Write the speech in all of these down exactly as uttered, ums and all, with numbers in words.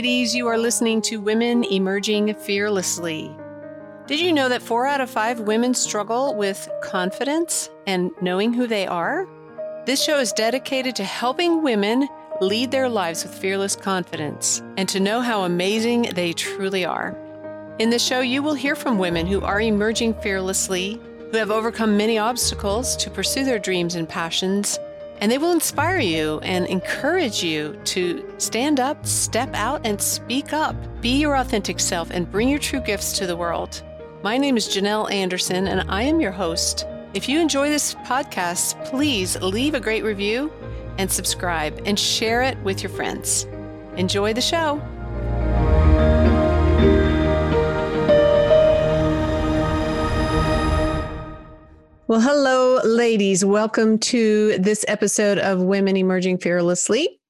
ladies, you are listening to Women Emerging Fearlessly. Did you know that four out of five women struggle with confidence and knowing who they are? This show is dedicated to helping women lead their lives with fearless confidence and to know how amazing they truly are. In the show, you will hear from women who are emerging fearlessly, who have overcome many obstacles to pursue their dreams and passions, and they will inspire you and encourage you to stand up, step out, and speak up. Be your authentic self and bring your true gifts to the world. My name is Janelle Anderson, and I am your host. If you enjoy this podcast, please leave a great review and subscribe and share it with your friends. Enjoy the show. Well, hello, ladies. Welcome to this episode of Women Emerging Fearlessly.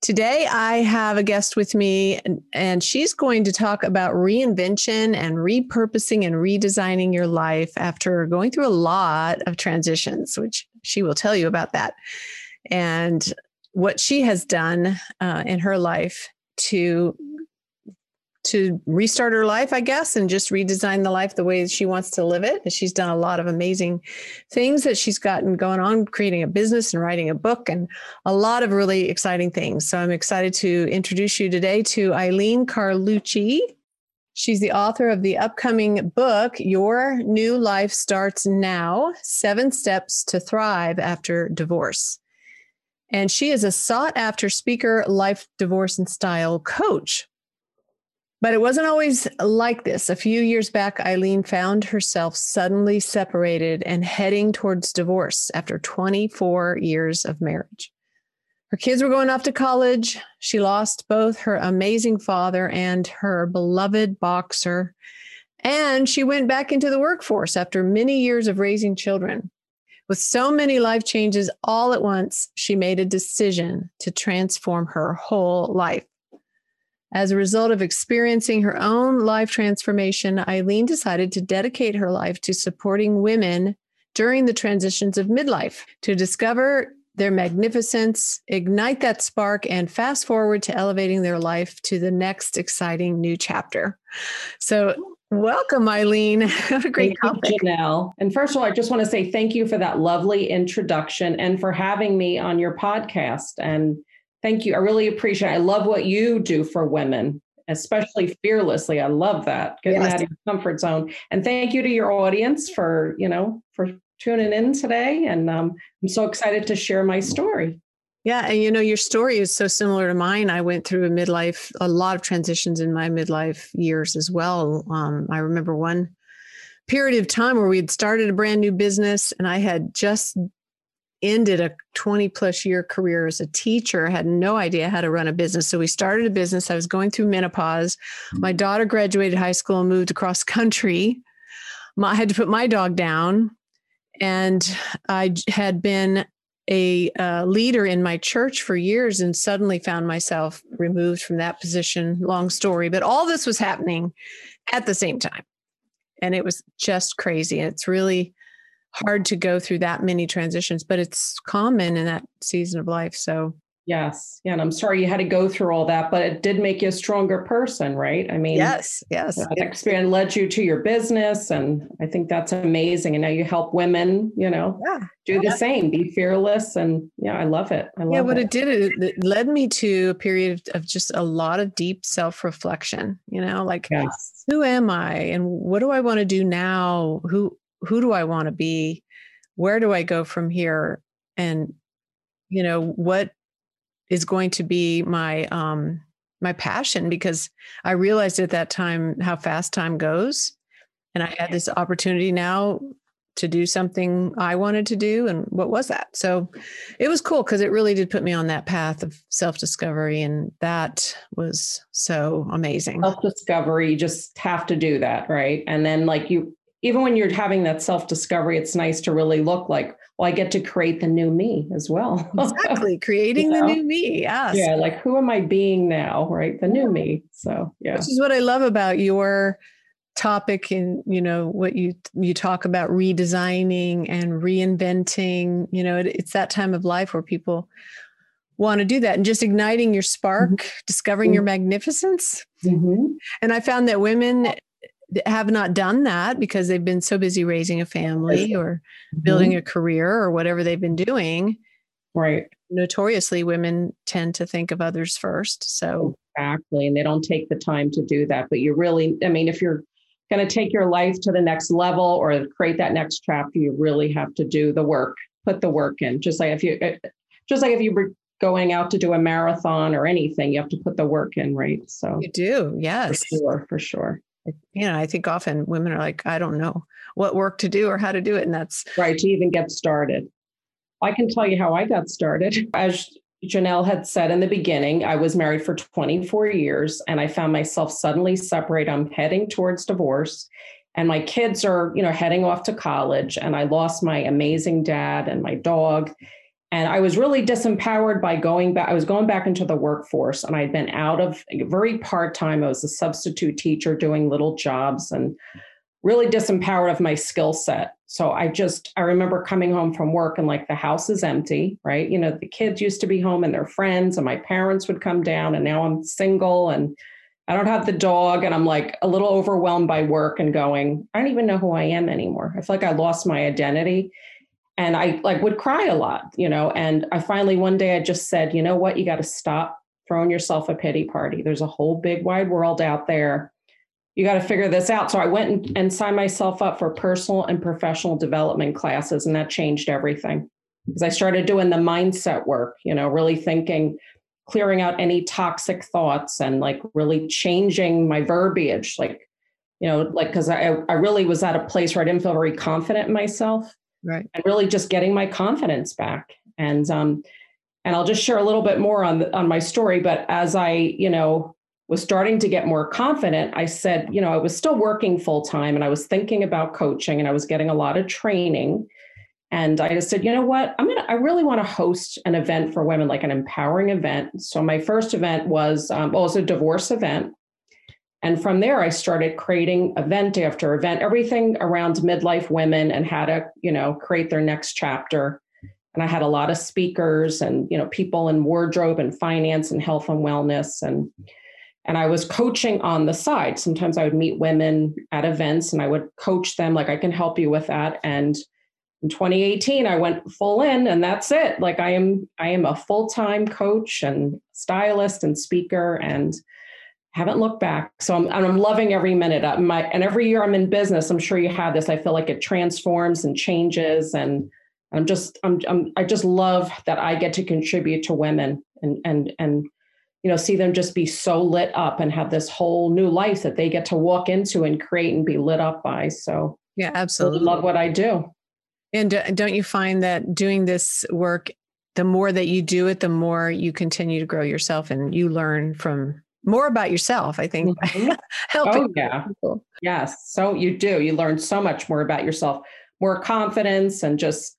Today, I have a guest with me, and she's going to talk about reinvention and repurposing and redesigning your life after going through a lot of transitions, which she will tell you about that, and what she has done uh, in her life to to restart her life, I guess, and just redesign the life the way that she wants to live it. And she's done a lot of amazing things that she's gotten going on, creating a business and writing a book and a lot of really exciting things. So I'm excited to introduce you today to Eileen Carlucci. She's the author of the upcoming book, Your New Life Starts Now, Seven Steps to Thrive After Divorce. And she is a sought-after speaker, life, divorce, and style coach. But it wasn't always like this. A few years back, Eileen found herself suddenly separated and heading towards divorce after twenty-four years of marriage. Her kids were going off to college. She lost both her amazing father and her beloved boxer. And she went back into the workforce after many years of raising children. With so many life changes all at once, she made a decision to transform her whole life. As a result of experiencing her own life transformation, Eileen decided to dedicate her life to supporting women during the transitions of midlife to discover their magnificence, ignite that spark, and fast forward to elevating their life to the next exciting new chapter. So welcome, Eileen. What a great thank topic. You, Janelle. And first of all, I just want to say thank you for that lovely introduction and for having me on your podcast. And thank you. I really appreciate it. I love what you do for women, especially fearlessly. I love that. Getting yes. out of your comfort zone. And thank you to your audience for, you know, for tuning in today. And um, I'm so excited to share my story. Yeah. And you know, your story is so similar to mine. I went through a midlife, a lot of transitions in my midlife years as well. Um, I remember one period of time where we had started a brand new business and I had just ended a twenty plus year career as a teacher, had no idea how to run a business. So we started a business. I was going through menopause. My daughter graduated high school and moved across country. My, I had to put my dog down. And I had been a uh, leader in my church for years and suddenly found myself removed from that position. Long story, but all this was happening at the same time. And it was just crazy. And it's really hard to go through that many transitions, but it's common in that season of life. So yes. Yeah. And I'm sorry you had to go through all that, but it did make you a stronger person, right? I mean, yes, yes. That experience led you to your business. And I think that's amazing. And now you help women, you know, yeah. do yeah. the same, be fearless. And yeah, I love it. I love it. Yeah, what it, it did, it led me to a period of just a lot of deep self-reflection, you know, like yes. who am I and what do I want to do now? Who, Who do I want to be? Where do I go from here? And, you know, what is going to be my, um, my passion? Because I realized at that time how fast time goes. And I had this opportunity now to do something I wanted to do. And what was that? So it was cool because it really did put me on that path of self-discovery. And that was so amazing. Self-discovery, you just have to do that. Right. And then like you, even when you're having that self-discovery, it's nice to really look like, well, I get to create the new me as well. Exactly. Creating you know? the new me. Yes. Yeah. Like who am I being now? Right. The new me. So, yeah. Which is what I love about your topic and, you know, what you, you talk about redesigning and reinventing, you know, it, it's that time of life where people want to do that, and just igniting your spark, mm-hmm. discovering mm-hmm. your magnificence. Mm-hmm. And I found that women have not done that because they've been so busy raising a family or mm-hmm. building a career or whatever they've been doing. Right. Notoriously, women tend to think of others first. So exactly. And they don't take the time to do that. But you really, I mean, if you're going to take your life to the next level or create that next chapter, you really have to do the work, put the work in. Just like if you, just like if you were going out to do a marathon or anything, you have to put the work in, right? So you do. Yes. For sure. For sure. You know, I think often women are like, I don't know what work to do or how to do it. And that's right. To even get started. I can tell you how I got started. As Janelle had said in the beginning, I was married for twenty-four years and I found myself suddenly separated. I'm heading towards divorce and my kids are, you know, heading off to college, and I lost my amazing dad and my dog. And I was really disempowered by going back. I was going back into the workforce, and I'd been out of very part-time. I was a substitute teacher doing little jobs and really disempowered of my skill set. So I just, I remember coming home from work and like the house is empty, right? You know, the kids used to be home and their friends and my parents would come down, and now I'm single and I don't have the dog. And I'm like a little overwhelmed by work and going, I don't even know who I am anymore. I feel like I lost my identity, and I like would cry a lot, you know, and I finally, one day I just said, you know what, you got to stop throwing yourself a pity party. There's a whole big wide world out there. You got to figure this out. So I went and, and signed myself up for personal and professional development classes. And that changed everything, because I started doing the mindset work, you know, really thinking, clearing out any toxic thoughts and like really changing my verbiage. Like, you know, like, cause I, I really was at a place where I didn't feel very confident in myself. Right. And really just getting my confidence back. And, um, and I'll just share a little bit more on the, on my story, but as I, you know, was starting to get more confident, I said, you know, I was still working full time and I was thinking about coaching and I was getting a lot of training. And I just said, you know what, I'm going to, I really want to host an event for women, like an empowering event. So my first event was um, also a divorce event. And from there, I started creating event after event, everything around midlife women and how to, you know, create their next chapter. And I had a lot of speakers and, you know, people in wardrobe and finance and health and wellness. And And I was coaching on the side. Sometimes I would meet women at events and I would coach them, like, I can help you with that. And in twenty eighteen, I went full in, and that's it. Like I am, I am a full-time coach and stylist and speaker, and haven't looked back. So I'm, I'm loving every minute of my, and every year I'm in business. I'm sure you have this. I feel like it transforms and changes, and I'm just, I'm, I'm I just love that I get to contribute to women and, and, and, you know, see them just be so lit up and have this whole new life that they get to walk into and create and be lit up by. So yeah, absolutely. I love what I do. And don't you find that doing this work, the more that you do it, the more you continue to grow yourself and you learn from more about yourself, I think. Mm-hmm. Helping. Oh yeah. People. Yes. So you do, you learn so much more about yourself, more confidence, and just,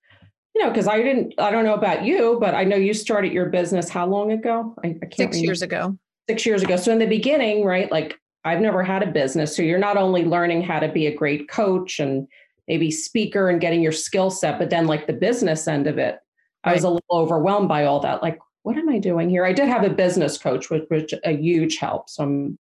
you know, because I didn't, I don't know about you, but I know you started your business how long ago? I, I can't remember. Six years ago. Six years ago. So in the beginning, right, like I've never had a business. So you're not only learning how to be a great coach and maybe speaker and getting your skill set, but then like the business end of it, right. I was a little overwhelmed by all that. Like, what am I doing here? I did have a business coach, which was a huge help. So I'm,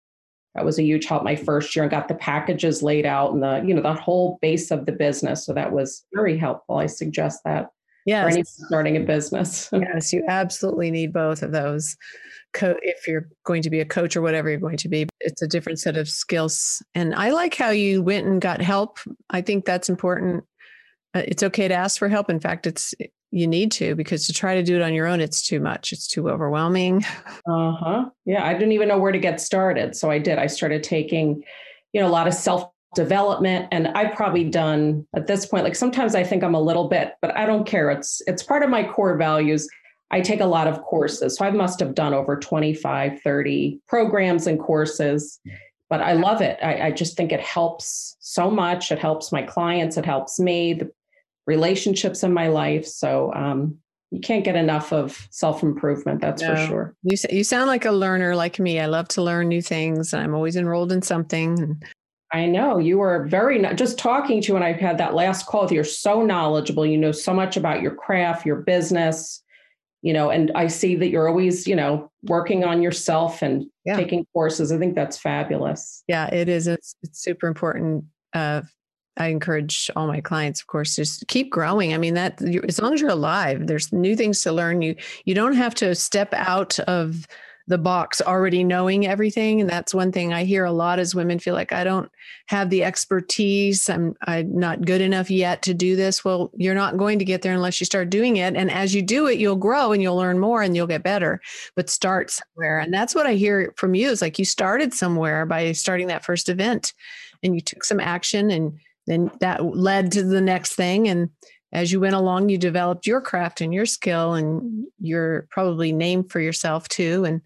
that was a huge help my first year, and got the packages laid out and the, you know, the whole base of the business. So that was very helpful. I suggest that. Yes. Or starting a business. Yes, you absolutely need both of those. Co- if you're going to be a coach or whatever you're going to be, it's a different set of skills. And I like how you went and got help. I think that's important. Uh, it's okay to ask for help. In fact, it's you need to, because to try to do it on your own, it's too much. It's too overwhelming. Uh-huh. Yeah, I didn't even know where to get started. So I did. I started taking, you know, a lot of self development. And I've probably done at this point, like sometimes I think I'm a little bit, but I don't care. It's, it's part of my core values. I take a lot of courses. So I must've done over twenty-five, thirty programs and courses, but I love it. I, I just think it helps so much. It helps my clients. It helps me, the relationships in my life. So, um, you can't get enough of self-improvement. That's no, for sure. You you sound like a learner like me. I love to learn new things, and I'm always enrolled in something. And I know you were very, just talking to you when I had that last call with you, you're so knowledgeable. You know so much about your craft, your business, you know, and I see that you're always, you know, working on yourself and yeah. taking courses. I think that's fabulous. Yeah, it is. It's, it's super important. Uh, I encourage all my clients, of course, just keep growing. I mean, that you, as long as you're alive, there's new things to learn. You, you don't have to step out of the box already knowing everything. And that's one thing I hear a lot is women feel like, I don't have the expertise. I'm, I'm not good enough yet to do this. Well, you're not going to get there unless you start doing it. And as you do it, you'll grow and you'll learn more and you'll get better, but start somewhere. And that's what I hear from you is like, you started somewhere by starting that first event and you took some action and then that led to the next thing. And as you went along, you developed your craft and your skill and your probably name for yourself too. And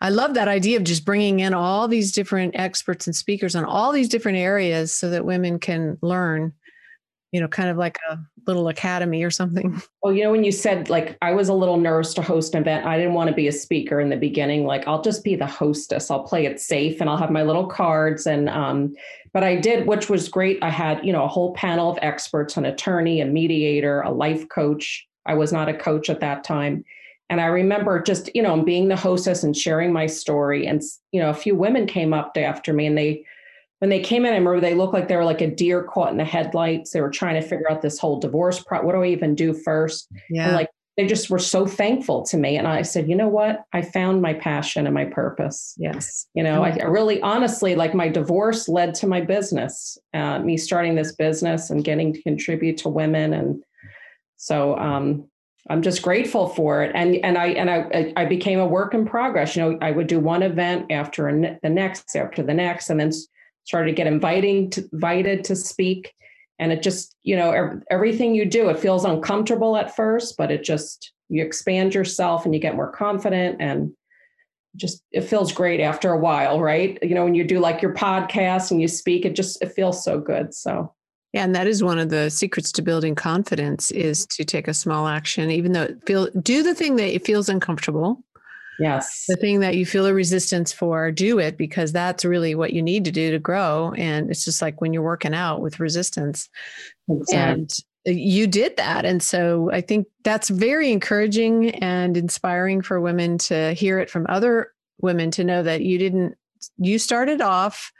I love that idea of just bringing in all these different experts and speakers on all these different areas so that women can learn, you know, kind of like a little academy or something. Well, you know, when you said like, I was a little nervous to host an event, I didn't want to be a speaker in the beginning. Like, I'll just be the hostess. I'll play it safe and I'll have my little cards. And, um, but I did, which was great. I had, you know, a whole panel of experts, an attorney, a mediator, a life coach. I was not a coach at that time. And I remember just, you know, being the hostess and sharing my story. And, you know, a few women came up after me and they, when they came in, I remember they looked like they were like a deer caught in the headlights. They were trying to figure out this whole divorce pro- what do I even do first? Yeah. And like, they just were so thankful to me. And I said, you know what? I found my passion and my purpose. Yes. You know, I, I really, honestly, like my divorce led to my business, uh, me starting this business and getting to contribute to women. And so um, I'm just grateful for it. And, and I, and I, I became a work in progress. You know, I would do one event after an, the next, after the next, and then started to get inviting to, invited to speak. And it just, you know, every, everything you do, it feels uncomfortable at first, but it just, you expand yourself and you get more confident and just, it feels great after a while, right? You know, when you do like your podcast and you speak, it just, it feels so good. So. Yeah. And that is one of the secrets to building confidence is to take a small action, even though it feel, do the thing that it feels uncomfortable. Yes. The thing that you feel a resistance for, do it, because that's really what you need to do to grow. And it's just like when you're working out with resistance. Exactly. And you did that. And so I think that's very encouraging and inspiring for women to hear it from other women, to know that you didn't, you started off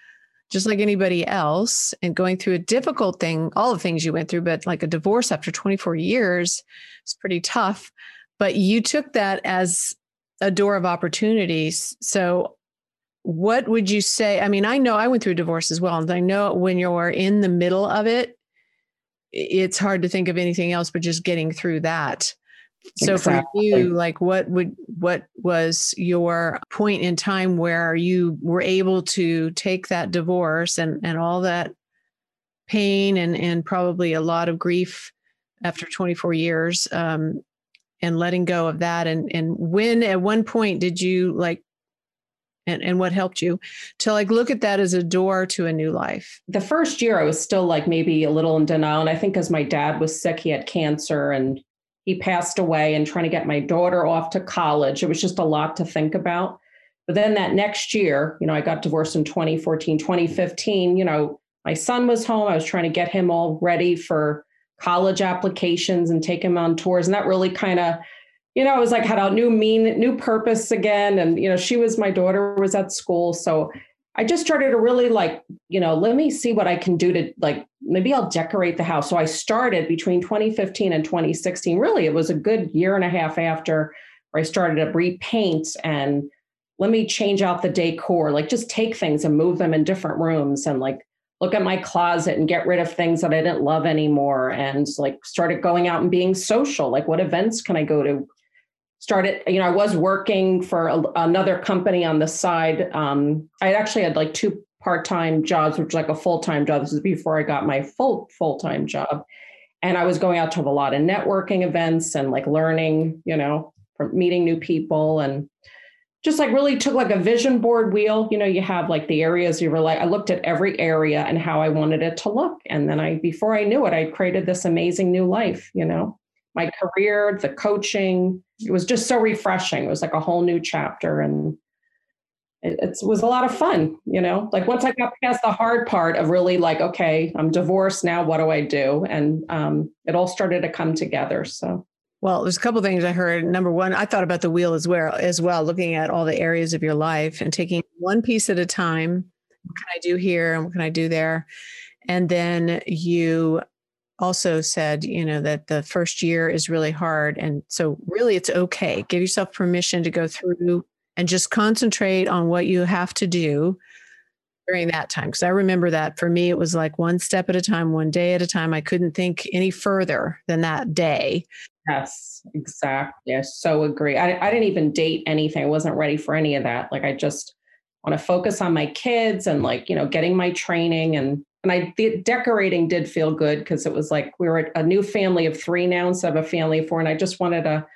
just like anybody else and going through a difficult thing, all the things you went through, but like a divorce after twenty-four years, it's pretty tough, but you took that as a door of opportunities. So what would you say? I mean, I know I went through divorce as well. And I know when you're in the middle of it, it's hard to think of anything else, but just getting through that. So exactly. For you, like what would, what was your point in time where you were able to take that divorce and, and all that pain and, and probably a lot of grief after twenty-four years, um, and letting go of that. And, and when, at one point did you like, and, and what helped you to like, look at that as a door to a new life? The first year I was still like maybe a little in denial. And I think as my dad was sick, he had cancer and he passed away, and trying to get my daughter off to college, it was just a lot to think about. But then that next year, you know, I got divorced in twenty fourteen, twenty fifteen, you know, my son was home. I was trying to get him all ready for college applications and take him on tours. And that really kind of, you know, it was like had a new mean, new purpose again. And, you know, she was, my daughter was at school. So I just started to really like, you know, let me see what I can do to like, maybe I'll decorate the house. So I started between twenty fifteen and twenty sixteen. Really, it was a good year and a half after where I started to repaint and let me change out the decor, like just take things and move them in different rooms and like look at my closet and get rid of things that I didn't love anymore. And like started going out and being social. Like what events can I go to? Started, you know, I was working for a, another company on the side. Um, I actually had like two part-time jobs, which was like a full-time job. This was before I got my full full-time job. And I was going out to a lot of networking events and like learning, you know, from meeting new people and just like really took like a vision board wheel. You know, you have like the areas you were like, I looked at every area and how I wanted it to look. And then I, before I knew it, I created this amazing new life, you know, my career, the coaching, it was just so refreshing. It was like a whole new chapter. And it, it was a lot of fun, you know, like once I got past the hard part of really like, okay, I'm divorced now, what do I do? And um, it all started to come together. So. Well, there's a couple of things I heard. Number one, I thought about the wheel as well, as well, looking at all the areas of your life and taking one piece at a time. What can I do here? And what can I do there? And then you also said, you know, that the first year is really hard. And so really it's okay. Give yourself permission to go through and just concentrate on what you have to do during that time. Because I remember that for me, it was like one step at a time, one day at a time. I couldn't think any further than that day. Yes, exactly. I so agree. I, I didn't even date anything. I wasn't ready for any of that. Like, I just want to focus on my kids and, like, you know, getting my training. And, and I did, decorating did feel good because it was like, we were a new family of three now instead of a family of four. And I just wanted to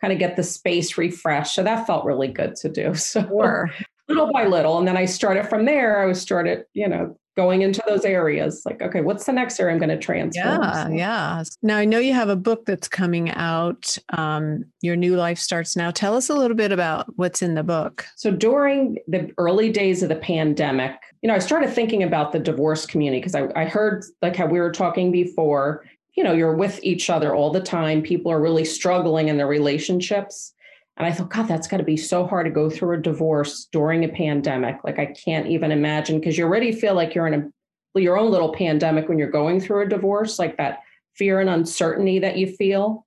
kind of get the space refreshed. So that felt really good to do. So sure. Little by little. And then I started from there. I was started, you know, going into those areas, like, okay, what's the next area I'm going to transform? Yeah, so. yeah. Now, I know you have a book that's coming out. Um, Your New Life Starts Now. Tell us a little bit about what's in the book. So during the early days of the pandemic, you know, I started thinking about the divorce community because I, I heard, like how we were talking before, you know, you're with each other all the time. People are really struggling in their relationships. And I thought, God, that's got to be so hard to go through a divorce during a pandemic. Like, I can't even imagine, because you already feel like you're in a, your own little pandemic when you're going through a divorce, like that fear and uncertainty that you feel,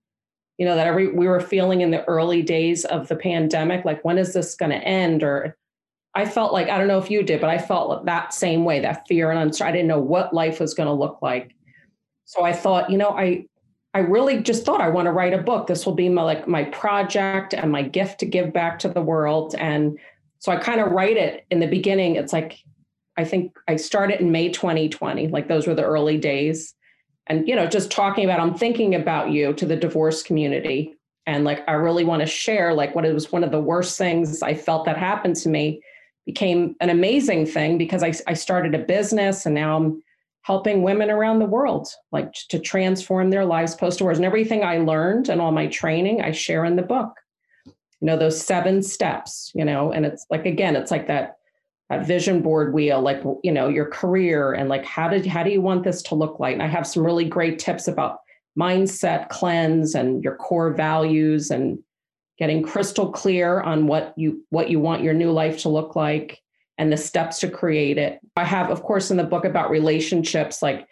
you know, that every, we were feeling in the early days of the pandemic, like, when is this going to end? Or I felt like, I don't know if you did, but I felt that same way, that fear and uncertainty. I didn't know what life was going to look like. So I thought, you know, I, I really just thought I want to write a book. This will be my, like my project and my gift to give back to the world. And so I kind of write it in the beginning. It's like, I think I started in May, twenty twenty, like those were the early days. And, you know, just talking about, I'm thinking about you to the divorce community. And like, I really want to share, like, what it was, one of the worst things I felt that happened to me became an amazing thing, because I, I started a business, and now I'm helping women around the world, like, to transform their lives post-divorce. And everything I learned and all my training, I share in the book, you know, those seven steps, you know, and it's like, again, it's like that, that vision board wheel, like, you know, your career and like, how did, how do you want this to look like? And I have some really great tips about mindset cleanse and your core values and getting crystal clear on what you, what you want your new life to look like, and the steps to create it. I have, of course, in the book about relationships, like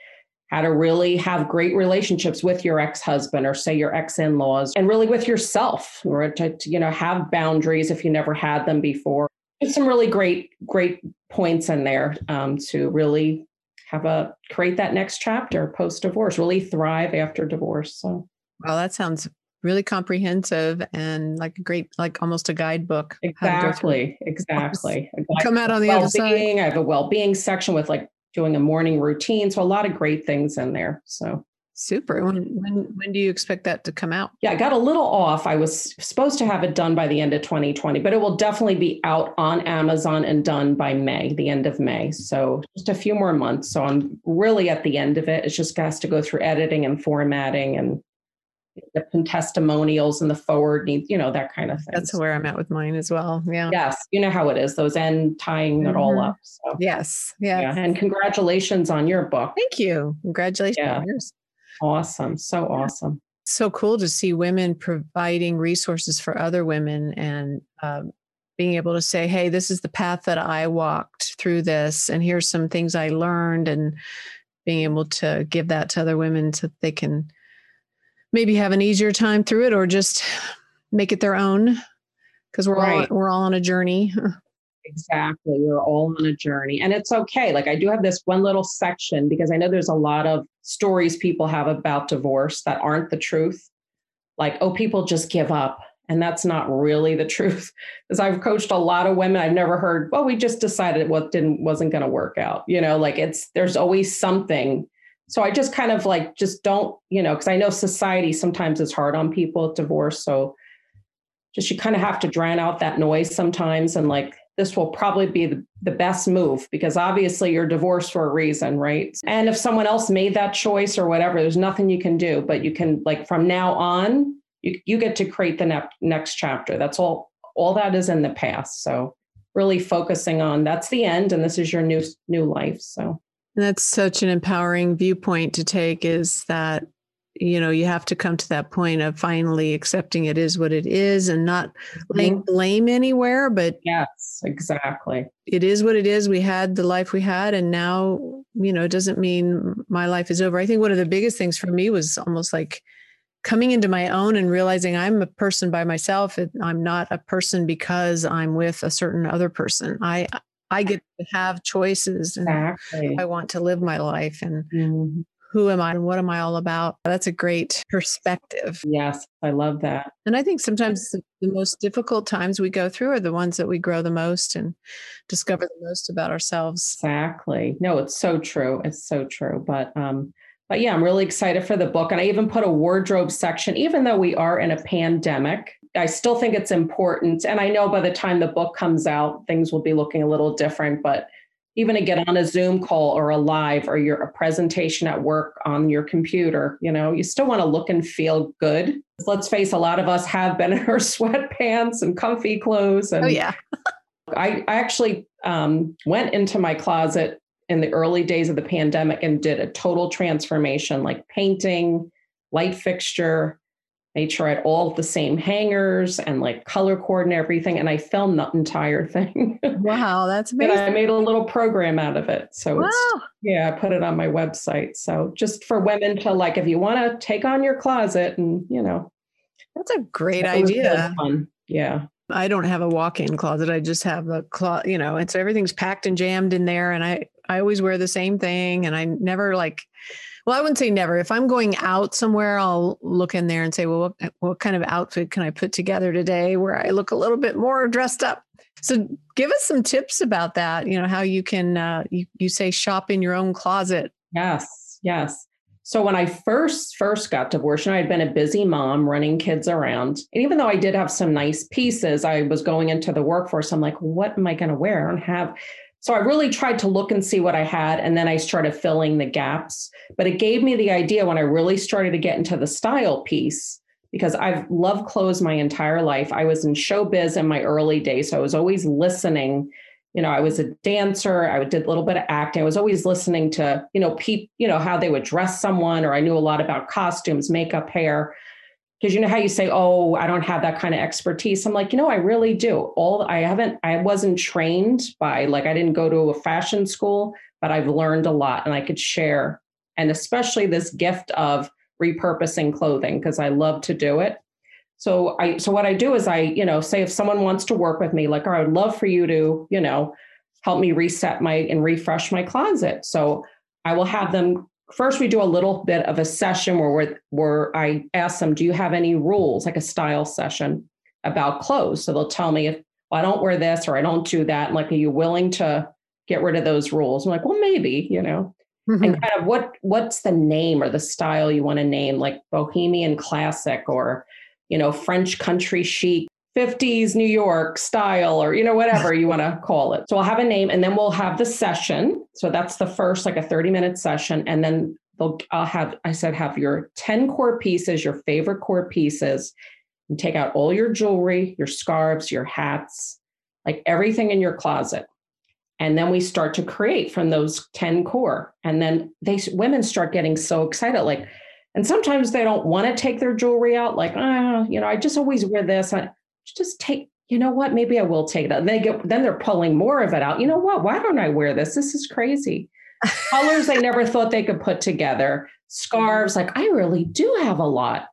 how to really have great relationships with your ex-husband or say your ex-in-laws, and really with yourself, or to, to, you know, have boundaries if you never had them before. There's some really great, great points in there um, to really have a, create that next chapter post-divorce, really thrive after divorce. So, well, that sounds really comprehensive and like a great, like almost a guidebook. Exactly. Exactly. Come out on the other side. I have a well-being section with like doing a morning routine. So a lot of great things in there. So super. When, when, when do you expect that to come out? Yeah, I got a little off. I was supposed to have it done by the end of twenty twenty, but it will definitely be out on Amazon and done by May, the end of May. So just a few more months. So I'm really at the end of it. It's just has to go through editing and formatting and the testimonials and the forward need, you know, that kind of thing. That's where I'm at with mine as well. Yeah. Yes. You know how it is. Those end tying mm-hmm. it all up. So. Yes. Yes. Yeah. And congratulations on your book. Thank you. Congratulations. Yeah. On yours. Awesome. So awesome. So cool to see women providing resources for other women and um, being able to say, hey, this is the path that I walked through this, and here's some things I learned, and being able to give that to other women so that they can maybe have an easier time through it, or just make it their own, because we're right. all we're all on a journey. Exactly. We're all on a journey, and it's okay. Like, I do have this one little section, because I know there's a lot of stories people have about divorce that aren't the truth. Like, oh, people just give up. And that's not really the truth. Because I've coached a lot of women, I've never heard, well, we just decided what didn't, wasn't going to work out. You know, like, it's, there's always something. So I just kind of like, just don't, you know, because I know society sometimes is hard on people with divorce. So just, you kind of have to drown out that noise sometimes. And like, this will probably be the, the best move, because obviously you're divorced for a reason, right? And if someone else made that choice or whatever, there's nothing you can do, but you can, like, from now on, you, you get to create the ne- next chapter. That's all, all that is in the past. So really focusing on that's the end, and this is your new, new life. So. And that's such an empowering viewpoint to take, is that you know, you have to come to that point of finally accepting it is what it is and not laying blame anywhere. But yes, exactly. It is what it is. We had the life we had, and now, you know, it doesn't mean my life is over. I think one of the biggest things for me was almost like coming into my own and realizing I'm a person by myself. I'm not a person because I'm with a certain other person. I I get to have choices, and exactly. I want to live my life, and mm-hmm. who am I and what am I all about? That's a great perspective. Yes, I love that. And I think sometimes the most difficult times we go through are the ones that we grow the most and discover the most about ourselves. Exactly. No, it's so true. It's so true. But um, but yeah, I'm really excited for the book. And I even put a wardrobe section, even though we are in a pandemic. I still think it's important. And I know by the time the book comes out, things will be looking a little different, but even to get on a Zoom call or a live or your a presentation at work on your computer, you know, you still want to look and feel good. Let's face, a lot of us have been in our sweatpants and comfy clothes. And oh, yeah. I, I actually um, went into my closet in the early days of the pandemic and did a total transformation, like painting, light fixture, made sure I had all the same hangers and like color cord and everything. And I filmed the entire thing. Wow. That's amazing. And I made a little program out of it. So wow. it's, yeah, I put it on my website. So just for women to like, if you want to take on your closet and, you know, that's a great idea. Fun. Yeah. I don't have a walk-in closet. I just have a closet, you know, and so everything's packed and jammed in there. And I, I always wear the same thing. And I never like, well, I wouldn't say never. If I'm going out somewhere, I'll look in there and say, well, what, what kind of outfit can I put together today where I look a little bit more dressed up? So give us some tips about that. You know, how you can, uh, you, you say shop in your own closet. Yes. Yes. So when I first, first got divorced, and I had been a busy mom running kids around, and even though I did have some nice pieces, I was going into the workforce. I'm like, what am I going to wear? I don't have... So I really tried to look and see what I had. And then I started filling the gaps, but it gave me the idea when I really started to get into the style piece, because I've loved clothes my entire life. I was in showbiz in my early days. So I was always listening. You know, I was a dancer. I did a little bit of acting. I was always listening to, you know, people, you know, how they would dress someone, or I knew a lot about costumes, makeup, hair. Because you know how you say, oh, I don't have that kind of expertise. I'm like, you know, I really do. All I haven't, I wasn't trained by, like, I didn't go to a fashion school, but I've learned a lot and I could share. And especially this gift of repurposing clothing, because I love to do it. So I, so what I do is I, you know, say if someone wants to work with me, like, oh, I would love for you to, you know, help me reset my and refresh my closet. So I will have them. First, we do a little bit of a session where we're, where I ask them, do you have any rules, like a style session about clothes? So they'll tell me, if well, I don't wear this or I don't do that. And like, are you willing to get rid of those rules? I'm like, well, maybe, you know, mm-hmm. and kind of what what's the name or the style you want to name, like bohemian classic or, you know, French country chic, fifties New York style, or, you know, whatever you want to call it. So I'll have a name and then we'll have the session. So that's the first, like a thirty minute session. And then they'll, I'll have, I said, have your ten core pieces, your favorite core pieces, and take out all your jewelry, your scarves, your hats, like everything in your closet. And then we start to create from those ten core. And then they, women start getting so excited. Like, and sometimes they don't want to take their jewelry out. Like, ah, oh, you know, I just always wear this. I, just take, you know what, maybe I will take it out. They get, then they're pulling more of it out. You know what, why don't I wear this? This is crazy. Colors they never thought they could put together. Scarves, like I really do have a lot.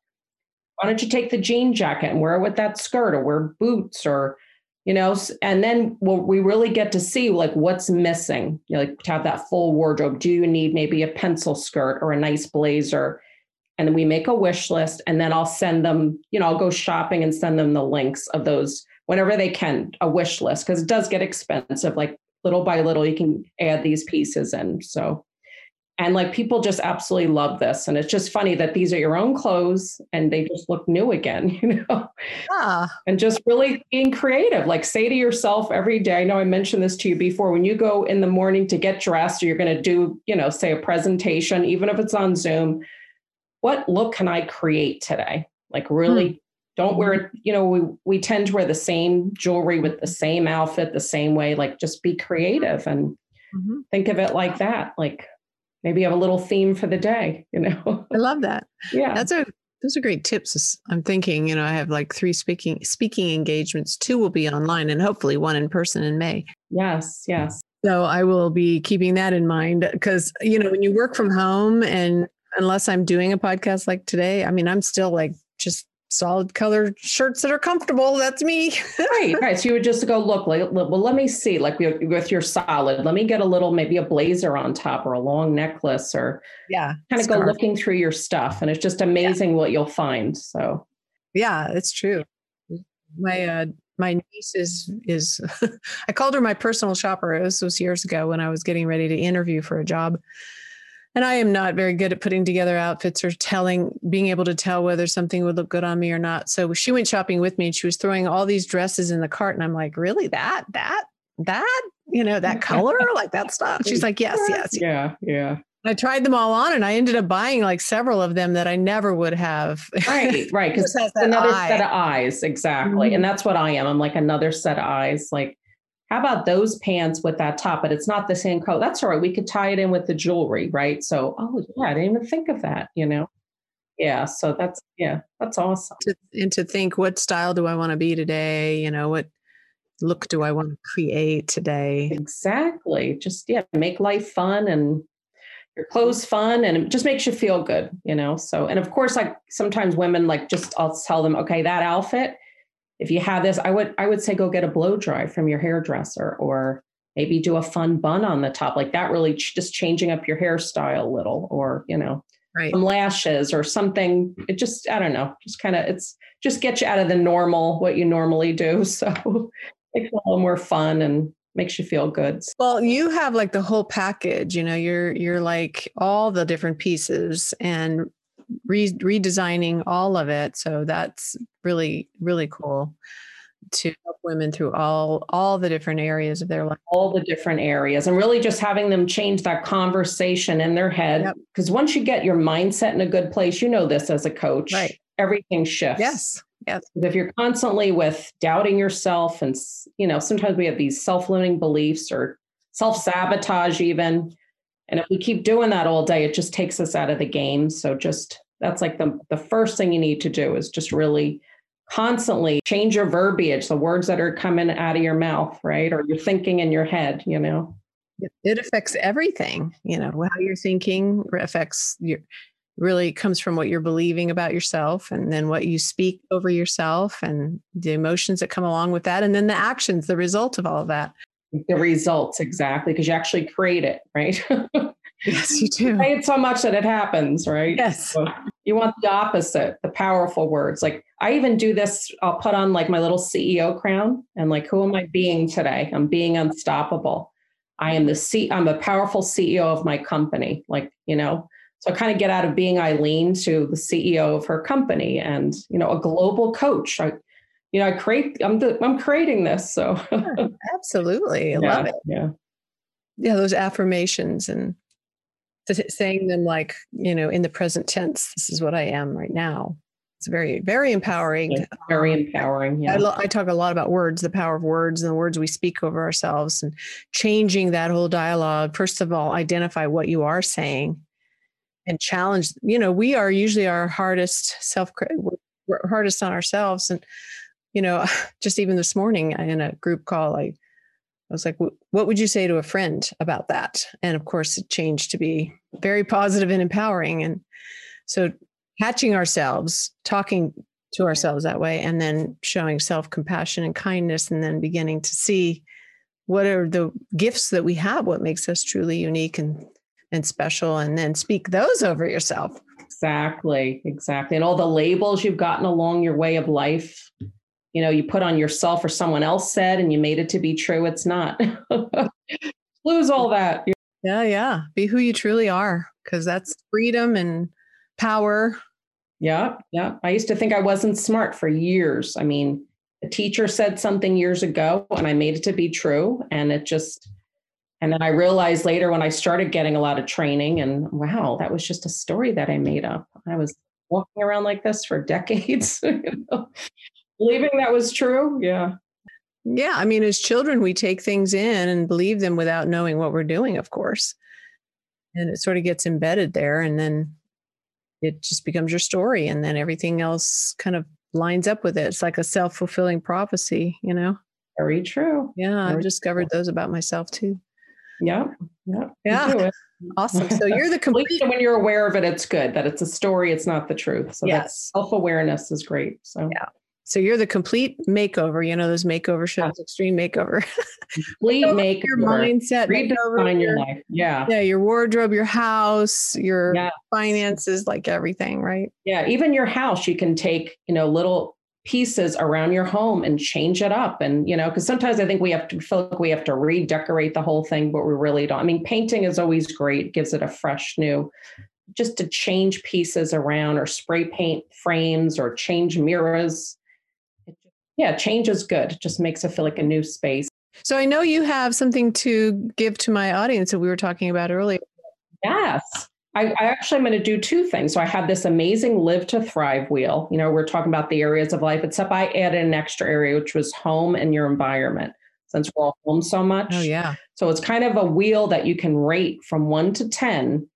Why don't you take the jean jacket and wear it with that skirt, or wear boots, or, you know, and then we'll, we really get to see like what's missing. You know, like to have that full wardrobe. Do you need maybe a pencil skirt or a nice blazer? And then we make a wish list, and then I'll send them, you know, I'll go shopping and send them the links of those whenever they can, a wish list, because it does get expensive. Like little by little, you can add these pieces in. So, and like people just absolutely love this. And it's just funny that these are your own clothes and they just look new again, you know, ah. and just really being creative. Like say to yourself every day, I know I mentioned this to you before, when you go in the morning to get dressed, or you're going to do, you know, say a presentation, even if it's on Zoom, what look can I create today? Like really mm. don't wear, you know, we, we tend to wear the same jewelry with the same outfit, the same way, like just be creative and mm-hmm. think of it like that. Like maybe you have a little theme for the day, you know? I love that. Yeah. That's a, those are great tips. I'm thinking, you know, I have like three speaking, speaking engagements, two will be online and hopefully one in person in May. Yes. Yes. So I will be keeping that in mind because, you know, when you work from home and unless I'm doing a podcast like today, I mean, I'm still like just solid color shirts that are comfortable. That's me. Right. Right. So you would just go look like, well, let me see, like with your solid, let me get a little, maybe a blazer on top or a long necklace or yeah, kind of go looking through your stuff. And it's just amazing yeah. what you'll find. So yeah, it's true. My, uh, my niece is, is I called her my personal shopper. This was years ago when I was getting ready to interview for a job. And I am not very good at putting together outfits or telling, being able to tell whether something would look good on me or not. So she went shopping with me and she was throwing all these dresses in the cart. And I'm like, really? That, that, that, you know, that color, like that stuff. She's like, yes, yes. Yeah. Yeah. And I tried them all on and I ended up buying like several of them that I never would have. Right. Right. Because it's another eye. set of eyes. Exactly. Mm-hmm. And that's what I am. I'm like another set of eyes. Like, how about those pants with that top? But it's not the same coat. That's all right. We could tie it in with the jewelry, right? So, oh yeah, I didn't even think of that, you know? Yeah. So that's, yeah, that's awesome. To, and to think, what style do I want to be today? You know, what look do I want to create today? Exactly. Just, yeah, make life fun and your clothes fun and it just makes you feel good, you know? So, and of course, like sometimes women, like just, I'll tell them, okay, that outfit, if you have this, I would, I would say, go get a blow dry from your hairdresser or maybe do a fun bun on the top like that, really ch- just changing up your hairstyle a little or, you know, right. some lashes or something. It just, I don't know, just kind of, it's just get you out of the normal, what you normally do. So it's a little more fun and makes you feel good. Well, you have like the whole package, you know, you're, you're like all the different pieces and Re- redesigning all of it. So that's really, really cool to help women through all, all the different areas of their life. All the different areas and really just having them change that conversation in their head. Because yep. once you get your mindset in a good place, you know this as a coach, right. everything shifts. Yes. Yes. If you're constantly with doubting yourself and, you know, sometimes we have these self-limiting beliefs or self-sabotage even. And if we keep doing that all day, it just takes us out of the game. So just, that's like the, the first thing you need to do is just really constantly change your verbiage, the words that are coming out of your mouth, right? Or you're thinking in your head, you know. It affects everything, you know, how you're thinking affects your, really comes from what you're believing about yourself and then what you speak over yourself and the emotions that come along with that. And then the actions, the result of all of that. The results, exactly, because you actually create it, right? Yes, you do. You say it so much that it happens, right? Yes. So you want the opposite, the powerful words. Like I even do this, I'll put on like my little C E O crown and like, who am I being today? I'm being unstoppable. I am the C I'm a powerful C E O of my company. Like, you know, so I kind of get out of being Eileen to the C E O of her company and, you know, a global coach. I, You know, I create, I'm, the, I'm creating this. So yeah, absolutely. I yeah, love it. Yeah. Yeah. Those affirmations and saying them like, you know, in the present tense, this is what I am right now. It's very, very empowering. It's very empowering. Yeah. I, lo- I talk a lot about words, the power of words and the words we speak over ourselves and changing that whole dialogue. First of all, identify what you are saying and challenge, you know, we are usually our hardest self, we're hardest on ourselves. And you know, just even this morning in a group call, I, I was like, what would you say to a friend about that? And of course, it changed to be very positive and empowering. And so catching ourselves, talking to ourselves that way, and then showing self-compassion and kindness, and then beginning to see what are the gifts that we have, what makes us truly unique and, and special, and then speak those over yourself. Exactly, exactly. And all the labels you've gotten along your way of life, you know, you put on yourself or someone else said, and you made it to be true. It's not. Lose all that. Yeah. Yeah. Be who you truly are. Cause that's freedom and power. Yeah. Yeah. I used to think I wasn't smart for years. I mean, a teacher said something years ago and I made it to be true. And it just, and then I realized later when I started getting a lot of training and wow, that was just a story that I made up. I was walking around like this for decades. You know? Believing that was true. Yeah. Yeah. I mean, as children, we take things in and believe them without knowing what we're doing, of course. And it sort of gets embedded there, and then it just becomes your story, and then everything else kind of lines up with it. It's like a self-fulfilling prophecy, you know? Very true. Yeah. I've discovered those about myself too. Yeah. Yeah. Yeah. Awesome. So you're the complete. When you're aware of it, it's good that it's a story. It's not the truth. So yes, self-awareness is great. So yeah. So you're the complete makeover, you know, those makeover shows, yeah. Extreme Makeover. Complete makeover. Your mindset. Redefine your life. Yeah. Yeah. Your wardrobe, your house, your yes. finances, like everything, right? Yeah. Even your house, you can take, you know, little pieces around your home and change it up. And, you know, because sometimes I think we have to feel like we have to redecorate the whole thing, but we really don't. I mean, painting is always great. It gives it a fresh new, just to change pieces around, or spray paint frames, or change mirrors. Yeah, change is good. It just makes it feel like a new space. So I know you have something to give to my audience that we were talking about earlier. Yes. I, I actually am going to do two things. So I have this amazing Live to Thrive wheel. You know, we're talking about the areas of life, except I added an extra area, which was home and your environment, since we're all home so much. Oh, yeah. So it's kind of a wheel that you can rate from one to ten,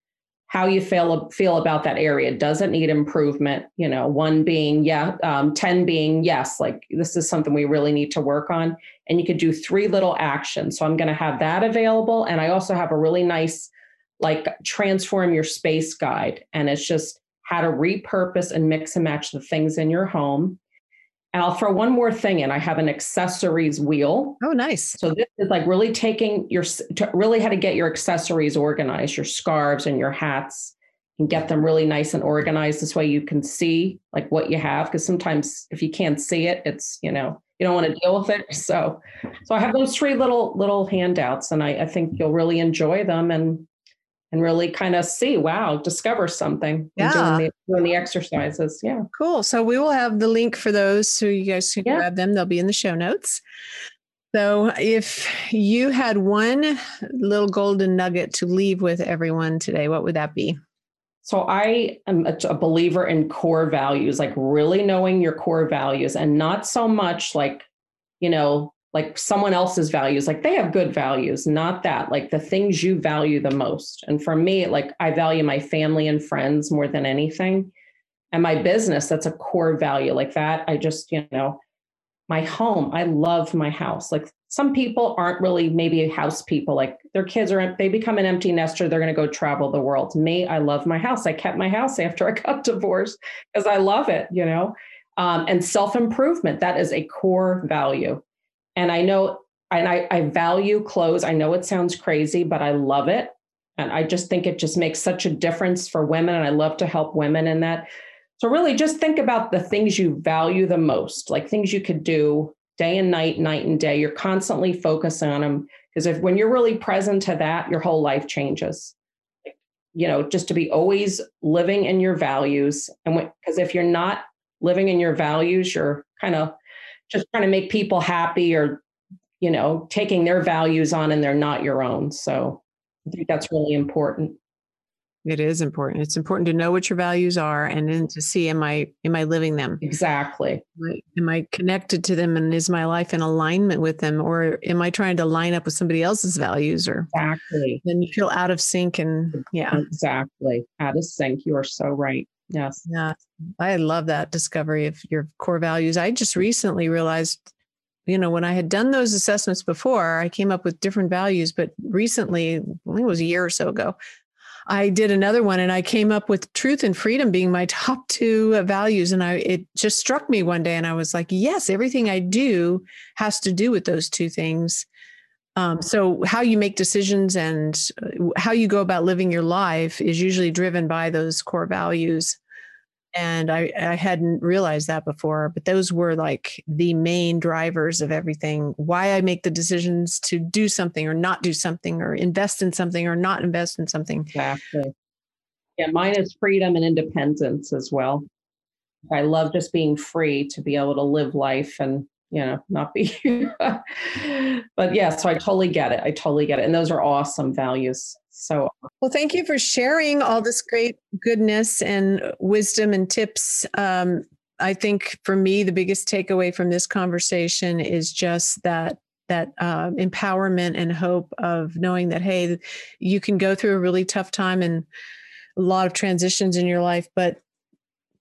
how you feel, feel about that area. Does it need improvement? You know, one being, yeah, um, ten being, yes, like this is something we really need to work on. And you could do three little actions. So I'm going to have that available. And I also have a really nice, like, transform your space guide. And it's just how to repurpose and mix and match the things in your home. And I'll throw one more thing in. I have an accessories wheel. Oh, nice. So this is like really taking your, to really how to get your accessories organized, your scarves and your hats, and get them really nice and organized. This way you can see like what you have, because sometimes if you can't see it, it's, you know, you don't want to deal with it. So, so I have those three little, little handouts, and I, I think you'll really enjoy them, and, and really kind of see, wow, discover something. Yeah. Doing the, doing the exercises. Yeah. Cool. So we will have the link for those, so you guys can yeah. grab them. They'll be in the show notes. So if you had one little golden nugget to leave with everyone today, what would that be? So I am a believer in core values, like really knowing your core values, and not so much like, you know, like someone else's values, like they have good values, not that, like the things you value the most. And for me, like I value my family and friends more than anything, and my business, that's a core value like that. I just, you know, my home, I love my house. Like some people aren't really maybe house people, like their kids are, they become an empty nester. They're going to go travel the world. Me, I love my house. I kept my house after I got divorced because I love it, you know, um, and self-improvement, that is a core value. And I know, and I, I value clothes. I know it sounds crazy, but I love it. And I just think it just makes such a difference for women. And I love to help women in that. So really just think about the things you value the most, like things you could do day and night, night and day. You're constantly focused on them, because if, when you're really present to that, your whole life changes, like, you know, just to be always living in your values. And because if you're not living in your values, you're kind of just trying to make people happy, or, you know, taking their values on, and they're not your own. So I think that's really important. It is important. It's important to know what your values are, and then to see, am I, am I living them? Exactly. Am I, am I connected to them, and is my life in alignment with them? Or am I trying to line up with somebody else's values? Or exactly. Then you feel out of sync, and yeah. Exactly. Out of sync. You are so right. Yes. Yeah. I love that discovery of your core values. I just recently realized, you know, when I had done those assessments before, I came up with different values, but recently, I think it was a year or so ago, I did another one, and I came up with truth and freedom being my top two values. And I, it just struck me one day, and I was like, yes, everything I do has to do with those two things. Um, so how you make decisions and how you go about living your life is usually driven by those core values. And I, I hadn't realized that before, but those were like the main drivers of everything. Why I make the decisions to do something or not do something, or invest in something or not invest in something. Exactly. Yeah. Mine is freedom and independence as well. I love just being free to be able to live life and, you know, not be, but yeah, so I totally get it. I totally get it. And those are awesome values. So, well, thank you for sharing all this great goodness and wisdom and tips. Um, I think for me, the biggest takeaway from this conversation is just that that uh, empowerment and hope of knowing that, hey, you can go through a really tough time and a lot of transitions in your life, but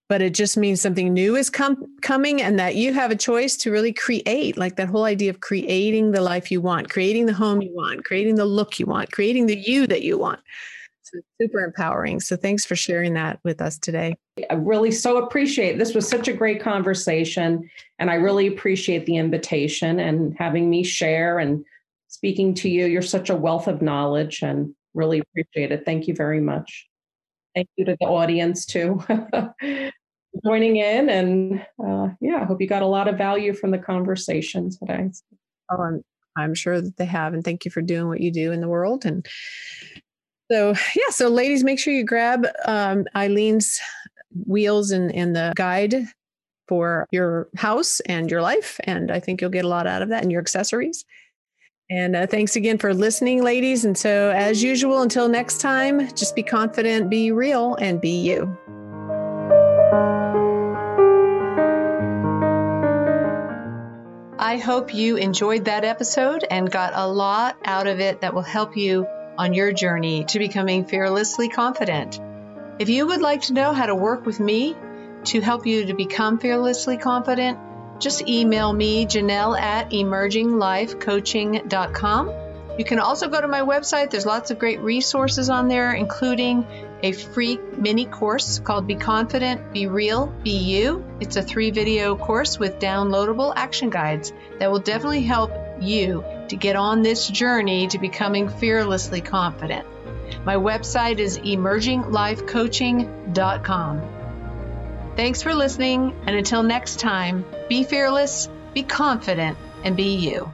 but it just means something new is com- coming and that you have a choice to really create, like that whole idea of creating the life you want, creating the home you want, creating the look you want, creating the you that you want. So super empowering. So thanks for sharing that with us today. I really so appreciate it. This was such a great conversation, and I really appreciate the invitation and having me share and speaking to you. You're such a wealth of knowledge, and really appreciate it. Thank you very much. Thank you to the audience too. Joining in, and uh, yeah, I hope you got a lot of value from the conversation today. Oh, I'm, I'm sure that they have, and thank you for doing what you do in the world. And so, yeah, so ladies, make sure you grab um, Eileen's wheels and, and the guide for your house and your life, and I think you'll get a lot out of that, and your accessories. And uh, thanks again for listening, ladies. And so, as usual, until next time, just be confident, be real, and be you. I hope you enjoyed that episode and got a lot out of it that will help you on your journey to becoming fearlessly confident. If you would like to know how to work with me to help you to become fearlessly confident, just email me, Janelle, at emerging life coaching dot com. You can also go to my website. There's lots of great resources on there, including a free mini course called Be Confident, Be Real, Be You. It's a three-video course with downloadable action guides that will definitely help you to get on this journey to becoming fearlessly confident. My website is emerging life coaching dot com. Thanks for listening, and until next time, be fearless, be confident, and be you.